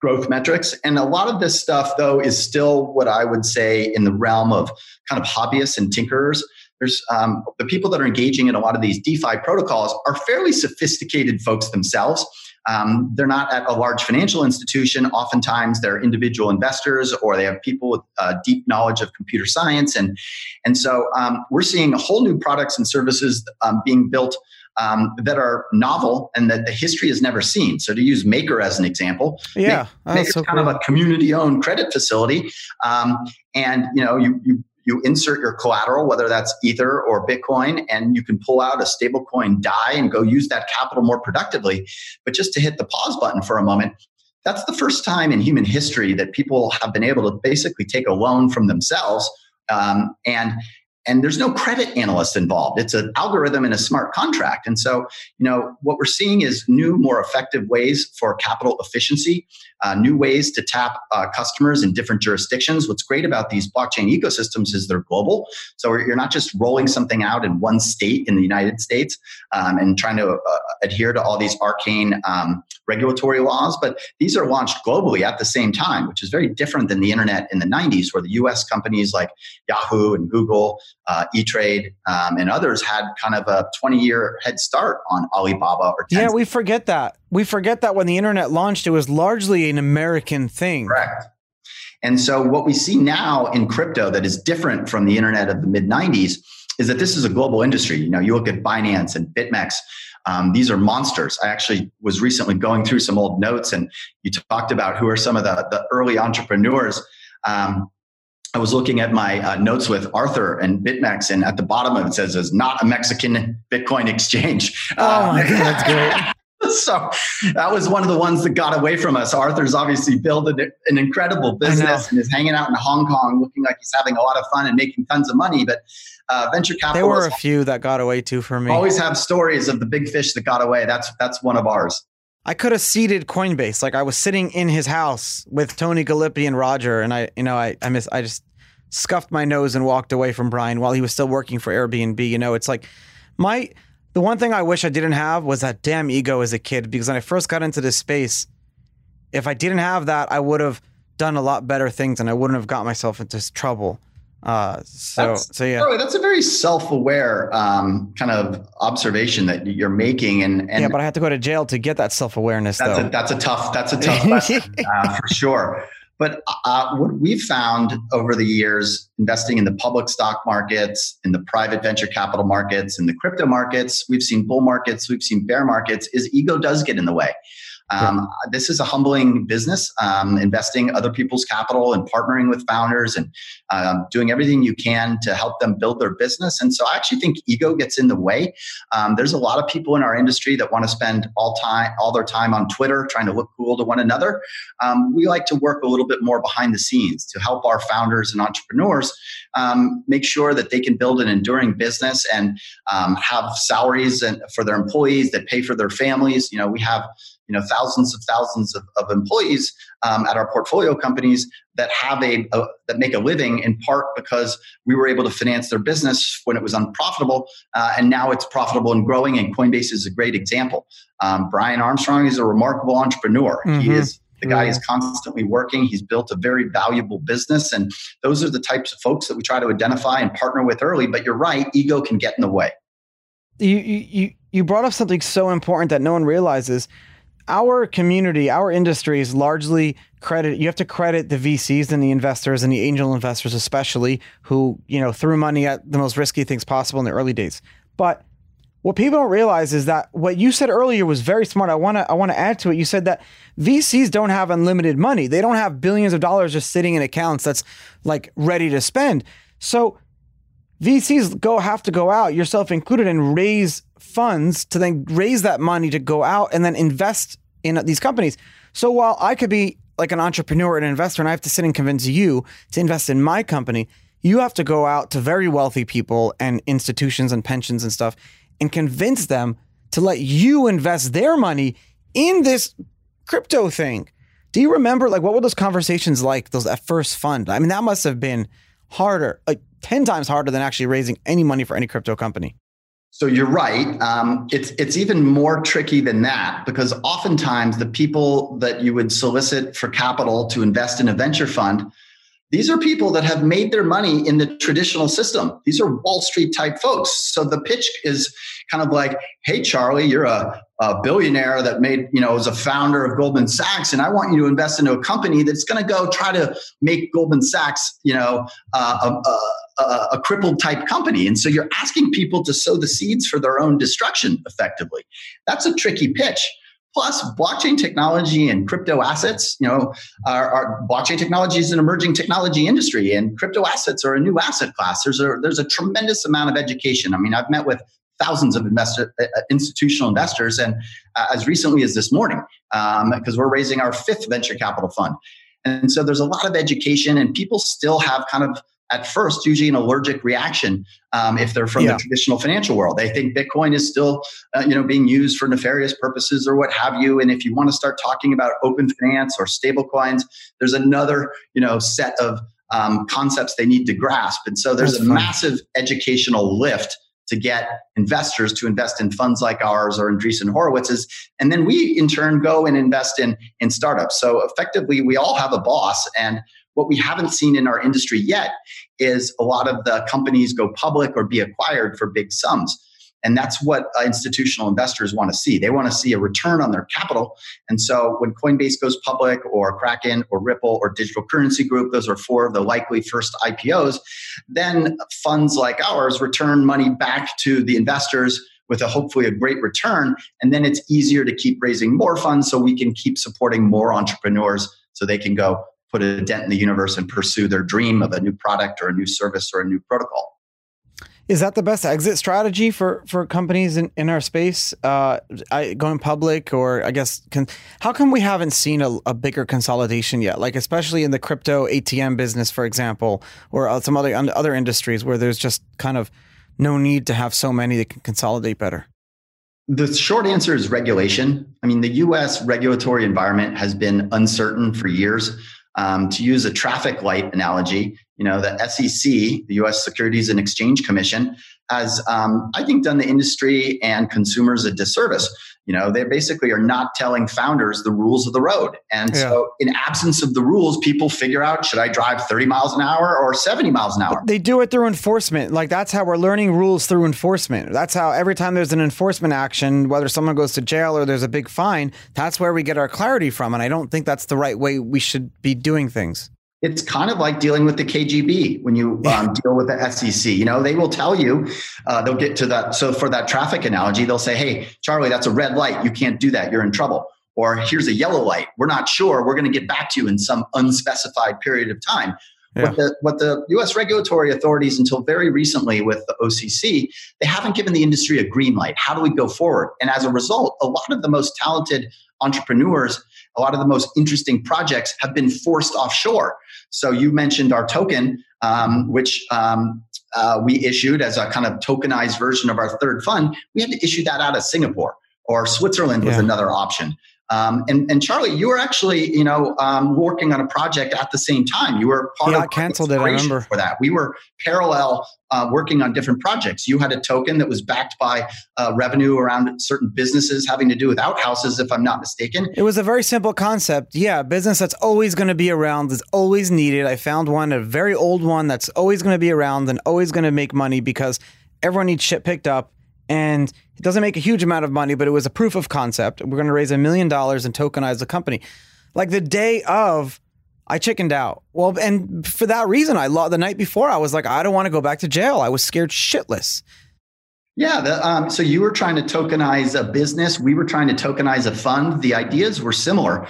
Growth metrics. And a lot of this stuff, though, is still what I would say in the realm of kind of hobbyists and tinkerers. There's the people that are engaging in a lot of these DeFi protocols are fairly sophisticated folks themselves. They're not at a large financial institution. Oftentimes, they're individual investors or they have people with deep knowledge of computer science. And so we're seeing whole new products and services being built that are novel and that the history has never seen. So to use Maker as an example, Maker's kind of a community-owned credit facility. You insert your collateral, whether that's Ether or Bitcoin, and you can pull out a stablecoin DAI and go use that capital more productively. But just to hit the pause button for a moment, that's the first time in human history that people have been able to basically take a loan from themselves. And there's no credit analyst involved. It's an algorithm and a smart contract. And so, what we're seeing is new, more effective ways for capital efficiency, new ways to tap customers in different jurisdictions. What's great about these blockchain ecosystems is they're global. So you're not just rolling something out in one state in the United States and trying to adhere to all these arcane regulatory laws, but these are launched globally at the same time, which is very different than the internet in the 90s, where the US companies like Yahoo and Google E-Trade, and others had kind of a 20-year head start on Alibaba or Tencent. Yeah, we forget that. We forget that when the internet launched, it was largely an American thing. Correct. And so what we see now in crypto that is different from the internet of the mid-90s is that this is a global industry. You know, you look at Binance and BitMEX. These are monsters. I actually was recently going through some old notes, and you talked about who are some of the early entrepreneurs. I was looking at my notes with Arthur and BitMEX, and at the bottom of it says, "Is not a Mexican Bitcoin exchange." Oh my God, that's great. So that was one of the ones that got away from us. Arthur's obviously built an incredible business and is hanging out in Hong Kong looking like he's having a lot of fun and making tons of money. But venture capitalists... There were a few that got away too for me. Always have stories of the big fish that got away. That's one of ours. I could have seeded Coinbase. Like, I was sitting in his house with Tony Gallipi and Roger, and I just scuffed my nose and walked away from Brian while he was still working for Airbnb. You know, it's like the one thing I wish I didn't have was that damn ego as a kid, because when I first got into this space, if I didn't have that, I would have done a lot better things and I wouldn't have got myself into trouble. Yeah. Oh, that's a very self-aware kind of observation that you're making. And yeah, but I had to go to jail to get that self-awareness, though. That's a tough lesson, for sure. But what we've found over the years, investing in the public stock markets, in the private venture capital markets, in the crypto markets, we've seen bull markets, we've seen bear markets, is ego does get in the way. This is a humbling business, investing other people's capital and partnering with founders and doing everything you can to help them build their business. And so I actually think ego gets in the way. There's a lot of people in our industry that want to spend all their time on Twitter trying to look cool to one another. We like to work a little bit more behind the scenes to help our founders and entrepreneurs make sure that they can build an enduring business and have salaries for their employees that pay for their families. You know, we have thousands of employees at our portfolio companies that have that make a living in part because we were able to finance their business when it was unprofitable, and now it's profitable and growing. And Coinbase is a great example. Brian Armstrong is a remarkable entrepreneur. Mm-hmm. The guy is constantly working. He's built a very valuable business. And those are the types of folks that we try to identify and partner with early. But you're right, ego can get in the way. You brought up something so important that no one realizes. Our community, our industry is largely you have to credit the VCs and the investors and the angel investors, especially, who, threw money at the most risky things possible in the early days. But what people don't realize is that what you said earlier was very smart. I want to add to it. You said that VCs don't have unlimited money. They don't have billions of dollars just sitting in accounts that's like ready to spend. So VCs have to go out, yourself included, and raise funds to then raise that money to go out and then invest in these companies. So while I could be like an entrepreneur and an investor and I have to sit and convince you to invest in my company, you have to go out to very wealthy people and institutions and pensions and stuff and convince them to let you invest their money in this crypto thing. Do you remember, like, what were those conversations like, that first fund? I mean, that must have been harder, like 10 times harder than actually raising any money for any crypto company. So you're right. It's even more tricky than that, because oftentimes the people that you would solicit for capital to invest in a venture fund, these are people that have made their money in the traditional system. These are Wall Street type folks. So the pitch is kind of like, hey, Charlie, you're a billionaire that was a founder of Goldman Sachs, and I want you to invest into a company that's going to go try to make Goldman Sachs, a crippled type company. And so you're asking people to sow the seeds for their own destruction effectively. That's a tricky pitch. Plus, blockchain technology and crypto assets, blockchain technology is an emerging technology industry, and crypto assets are a new asset class. There's a tremendous amount of education. I mean, I've met with thousands of institutional investors, and as recently as this morning, because we're raising our fifth venture capital fund. And so there's a lot of education, and people still have kind of, at first, usually an allergic reaction if they're from the traditional financial world. They think Bitcoin is still being used for nefarious purposes or what have you. And if you want to start talking about open finance or stable coins, there's another set of concepts they need to grasp. And so there's a massive educational lift to get investors to invest in funds like ours or Andreessen Horowitz's. And then we, in turn, go and invest in startups. So effectively, we all have a boss, and What we haven't seen in our industry yet is a lot of the companies go public or be acquired for big sums. And that's what institutional investors want to see. They want to see a return on their capital. And so when Coinbase goes public or Kraken or Ripple or Digital Currency Group, those are four of the likely first IPOs, then funds like ours return money back to the investors with a hopefully a great return. And then it's easier to keep raising more funds so we can keep supporting more entrepreneurs so they can go put a dent in the universe and pursue their dream of a new product or a new service or a new protocol. Is that the best exit strategy for companies in our space, going public? Or I guess, how come we haven't seen a bigger consolidation yet? Like especially in the crypto ATM business, for example, or some other industries where there's just kind of no need to have so many that can consolidate better? The short answer is regulation. I mean, the U.S. regulatory environment has been uncertain for years. To use a traffic light analogy, you know, the SEC, the U.S. Securities and Exchange Commission, has, I think, done the industry and consumers a disservice. You know, they basically are not telling founders the rules of the road. And so in absence of the rules, people figure out, should I drive 30 miles an hour or 70 miles an hour? But they do it through enforcement. Like that's how we're learning rules, through enforcement. That's how every time there's an enforcement action, whether someone goes to jail or there's a big fine, that's where we get our clarity from. And I don't think that's the right way we should be doing things. It's kind of like dealing with the KGB when you deal with the SEC. You know, they will tell you, they'll get to that. So for that traffic analogy, they'll say, hey, Charlie, that's a red light. You can't do that. You're in trouble. Or here's a yellow light. We're not sure. We're going to get back to you in some unspecified period of time. Yeah. What the U.S. regulatory authorities, until very recently with the OCC, they haven't given the industry a green light. How do we go forward? And as a result, a lot of the most talented entrepreneurs, a lot of the most interesting projects have been forced offshore. So you mentioned our token, which we issued as a kind of tokenized version of our third fund. We had to issue that out of Singapore, or Switzerland was another option. And Charlie, you were actually, working on a project at the same time. You were part of the inspiration for that. We were parallel working on different projects. You had a token that was backed by revenue around certain businesses having to do with outhouses, if I'm not mistaken. It was a very simple concept. Yeah, business that's always going to be around, that's always needed. I found one, a very old one that's always going to be around and always going to make money because everyone needs shit picked up. And it doesn't make a huge amount of money, but it was a proof of concept. We're going to raise $1 million and tokenize the company. Like the day of, I chickened out. Well, and for that reason, the night before, I was like, I don't want to go back to jail. I was scared shitless. Yeah. So you were trying to tokenize a business. We were trying to tokenize a fund. The ideas were similar.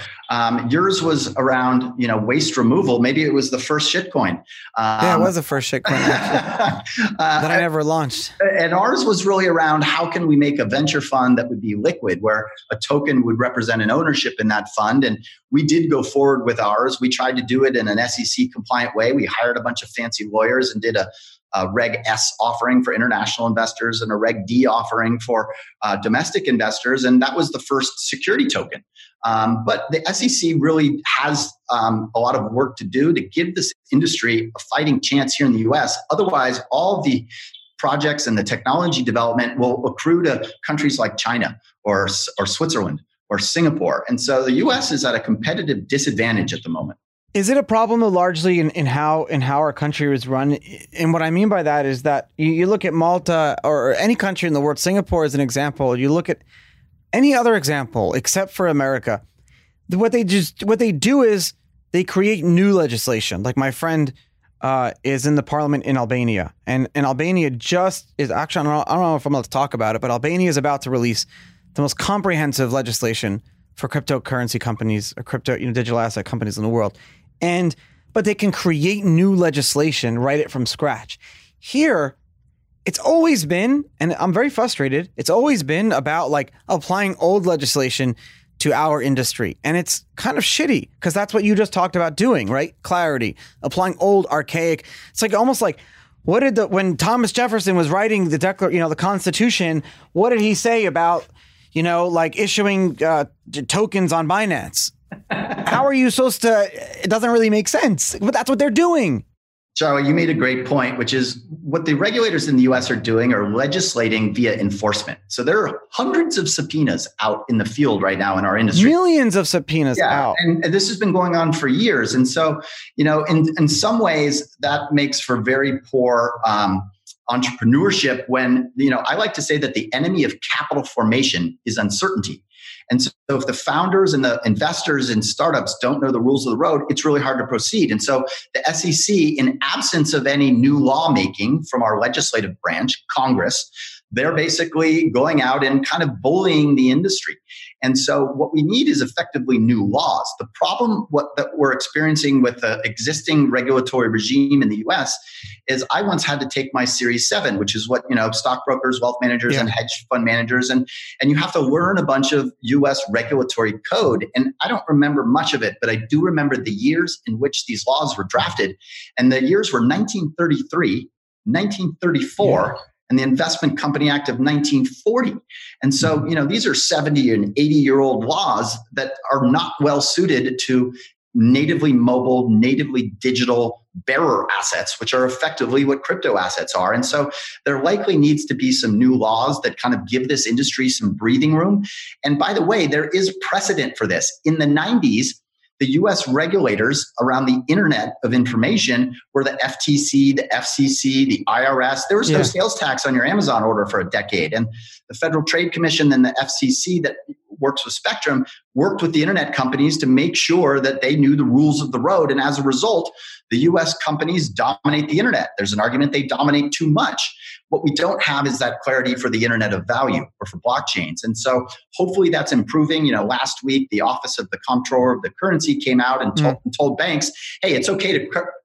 Yours was around, waste removal. Maybe it was the first shitcoin. It was the first shitcoin that I never launched. And ours was really around how can we make a venture fund that would be liquid, where a token would represent an ownership in that fund. And we did go forward with ours. We tried to do it in an SEC compliant way. We hired a bunch of fancy lawyers and did a Reg S offering for international investors and a Reg D offering for domestic investors. And that was the first security token. But the SEC really has a lot of work to do to give this industry a fighting chance here in the US. Otherwise, all the projects and the technology development will accrue to countries like China or Switzerland or Singapore. And so the US is at a competitive disadvantage at the moment. Is it a problem largely in how our country was run? And what I mean by that is that you look at Malta or any country in the world, Singapore is an example. You look at any other example except for America. What they do is they create new legislation. Like my friend is in the parliament in Albania, and Albania just is actually, I don't know if I'm allowed to talk about it, but Albania is about to release the most comprehensive legislation for cryptocurrency companies or digital asset companies in the world. But they can create new legislation, write it from scratch. Here, it's always been, and I'm very frustrated, it's always been about like applying old legislation to our industry. And it's kind of shitty because that's what you just talked about doing, right? Clarity, applying old, archaic. It's like almost like, when Thomas Jefferson was writing the Declaration, the Constitution, what did he say about, issuing tokens on Binance? How are you supposed to? It doesn't really make sense, but that's what they're doing. Charlie, you made a great point, which is what the regulators in the U.S. are doing are legislating via enforcement. So there are hundreds of subpoenas out in the field right now in our industry. Millions of subpoenas out. And this has been going on for years. And so, you know, in some ways that makes for very poor entrepreneurship when, you know, I like to say that the enemy of capital formation is uncertainty. And so if the founders and the investors in startups don't know the rules of the road, it's really hard to proceed. And so the SEC, in absence of any new lawmaking from our legislative branch, Congress, they're basically going out and kind of bullying the industry. And so what we need is effectively new laws. The problem that we're experiencing with the existing regulatory regime in the U.S. is I once had to take my Series 7, which is what, you know, stockbrokers, wealth managers, and hedge fund managers. And you have to learn a bunch of U.S. regulatory code. And I don't remember much of it, but I do remember the years in which these laws were drafted. And the years were 1933, 1934, and the Investment Company Act of 1940. And so, you know, these are 70 and 80-year-old laws that are not well suited to natively mobile, natively digital bearer assets, which are effectively what crypto assets are. And so there likely needs to be some new laws that kind of give this industry some breathing room. And by the way, there is precedent for this. In the 90s, the U.S. regulators around the Internet of Information were the FTC, the FCC, the IRS. There was no sales tax on your Amazon order for a decade. And the Federal Trade Commission and the FCC that works with Spectrum worked with the Internet companies to make sure that they knew the rules of the road. And as a result, the U.S. companies dominate the Internet. There's an argument they dominate too much. What we don't have is that clarity for the Internet of Value or for blockchains. And so hopefully that's improving. You know, last week, the Office of the Comptroller of the Currency came out and told banks, hey, it's okay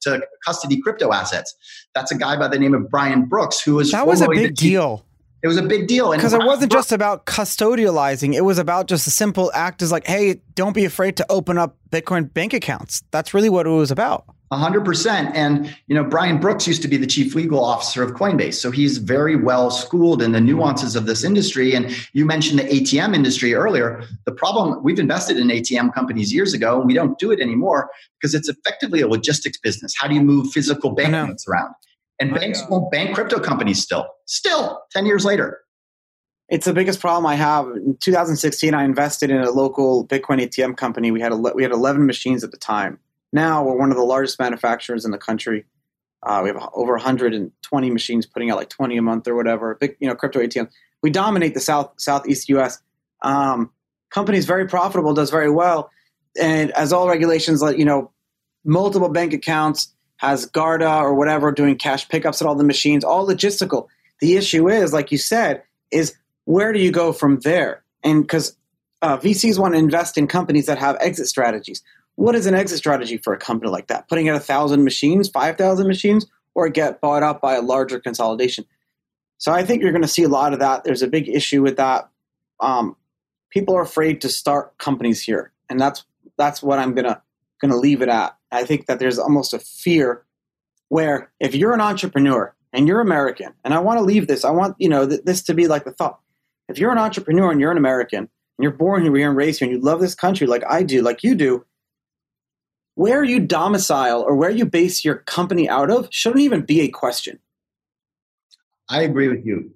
to custody crypto assets. That's a guy by the name of Brian Brooks, who is... That was a big deal. It was a big deal. Because it wasn't just about custodializing. It was about just a simple act as like, hey, don't be afraid to open up Bitcoin bank accounts. That's really what it was about. 100%. And, you know, Brian Brooks used to be the chief legal officer of Coinbase. So he's very well schooled in the nuances of this industry. And you mentioned the ATM industry earlier. The problem, we've invested in ATM companies years ago, and we don't do it anymore because it's effectively a logistics business. How do you move physical banknotes around? And banks won't bank crypto companies still 10 years later. It's the biggest problem I have. In 2016, I invested in a local Bitcoin ATM company. We had 11 machines at the time. Now we're one of the largest manufacturers in the country. We have over 120 machines putting out like 20 a month or whatever. Big, you know, crypto ATM. We dominate the Southeast U.S. Company's very profitable, does very well, and as all regulations, let you know, multiple bank accounts has Garda or whatever doing cash pickups at all the machines, all logistical. The issue is, like you said, is where do you go from there? And because VCs want to invest in companies that have exit strategies. What is an exit strategy for a company like that? Putting out 1,000 machines, 5,000 machines, or get bought up by a larger consolidation? So I think you're going to see a lot of that. There's a big issue with that. People are afraid to start companies here, and that's what I'm going to leave it at. I think that there's almost a fear where if you're an entrepreneur and you're American, and I want to leave this, I want this to be like the thought. If you're an entrepreneur and you're an American, and you're born here and raised here, and you love this country like I do, like you do, where you domicile or where you base your company out of shouldn't even be a question. I agree with you.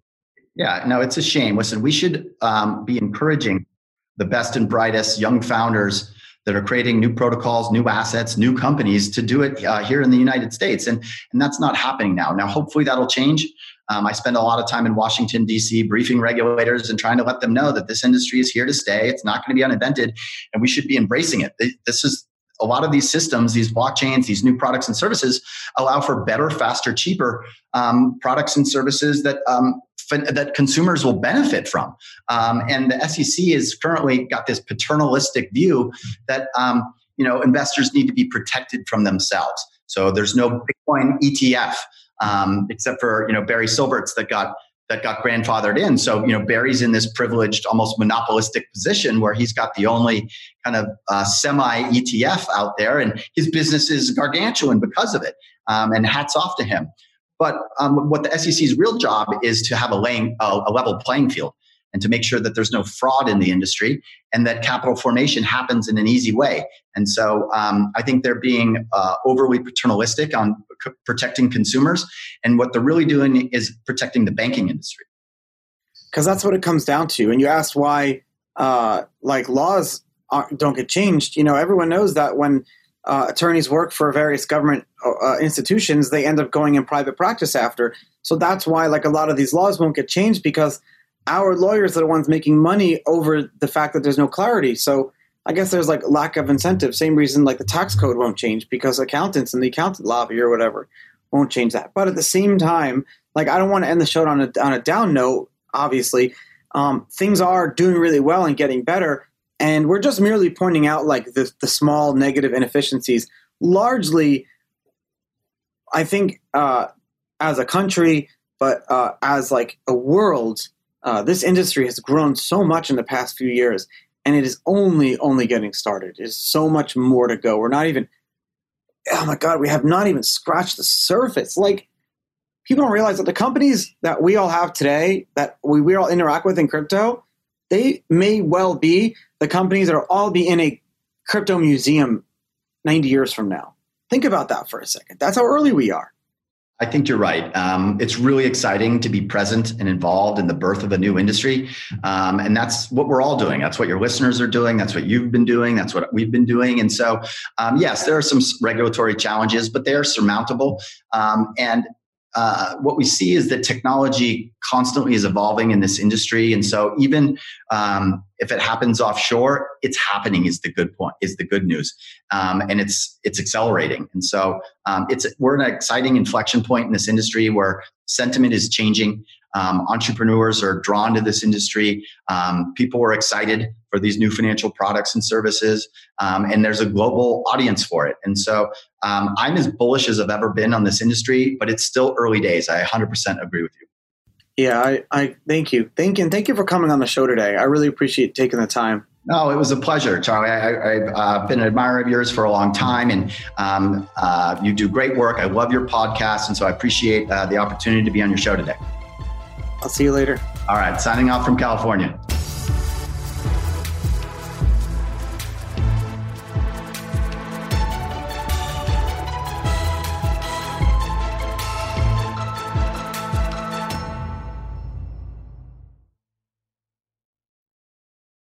Yeah, no, it's a shame. Listen, we should be encouraging the best and brightest young founders that are creating new protocols, new assets, new companies to do it here in the United States. And that's not happening now. Now, hopefully that'll change. I spend a lot of time in Washington, D.C., briefing regulators and trying to let them know that this industry is here to stay. It's not going to be uninvented, and we should be embracing it. This is... A lot of these systems, these blockchains, these new products and services allow for better, faster, cheaper products and services that that consumers will benefit from. And the SEC has currently got this paternalistic view that investors need to be protected from themselves. So there's no Bitcoin ETF except for Barry Silbert's that got grandfathered in. So, Barry's in this privileged, almost monopolistic position where he's got the only kind of semi-ETF out there, and his business is gargantuan because of it. And hats off to him. But what the SEC's real job is to have a level playing field. and to make sure that there's no fraud in the industry and that capital formation happens in an easy way. And so I think they're being overly paternalistic on protecting consumers. And what they're really doing is protecting the banking industry. Because that's what it comes down to. And you asked why laws don't get changed. You know, everyone knows that when attorneys work for various government institutions, they end up going in private practice after. So that's why a lot of these laws won't get changed, because our lawyers are the ones making money over the fact that there's no clarity. So I guess there's lack of incentive. Same reason the tax code won't change, because accountants and the accountant lobby or whatever won't change that. But at the same time, I don't want to end the show on a down note, obviously. Things are doing really well and getting better. And we're just merely pointing out the small negative inefficiencies. Largely, I think as a country, but as a world, this industry has grown so much in the past few years, and it is only getting started. There's so much more to go. We're not even – oh, my God, we have not even scratched the surface. People don't realize that the companies that we all have today, that we all interact with in crypto, they may well be the companies that will all be in a crypto museum 90 years from now. Think about that for a second. That's how early we are. I think you're right. It's really exciting to be present and involved in the birth of a new industry. And that's what we're all doing. That's what your listeners are doing. That's what you've been doing. That's what we've been doing. And so, yes, there are some regulatory challenges, but they are surmountable. What we see is that technology constantly is evolving in this industry. And so even if it happens offshore, it's happening is the good news. And it's accelerating. And so we're at an exciting inflection point in this industry where sentiment is changing. Entrepreneurs are drawn to this industry. People are excited for these new financial products and services. And there's a global audience for it. And so I'm as bullish as I've ever been on this industry, but it's still early days. I 100% agree with you. Yeah, I thank you. Thank you for coming on the show today. I really appreciate taking the time. No, it was a pleasure, Charlie. I've been an admirer of yours for a long time, and you do great work. I love your podcast, and so I appreciate the opportunity to be on your show today. I'll see you later. All right. Signing off from California.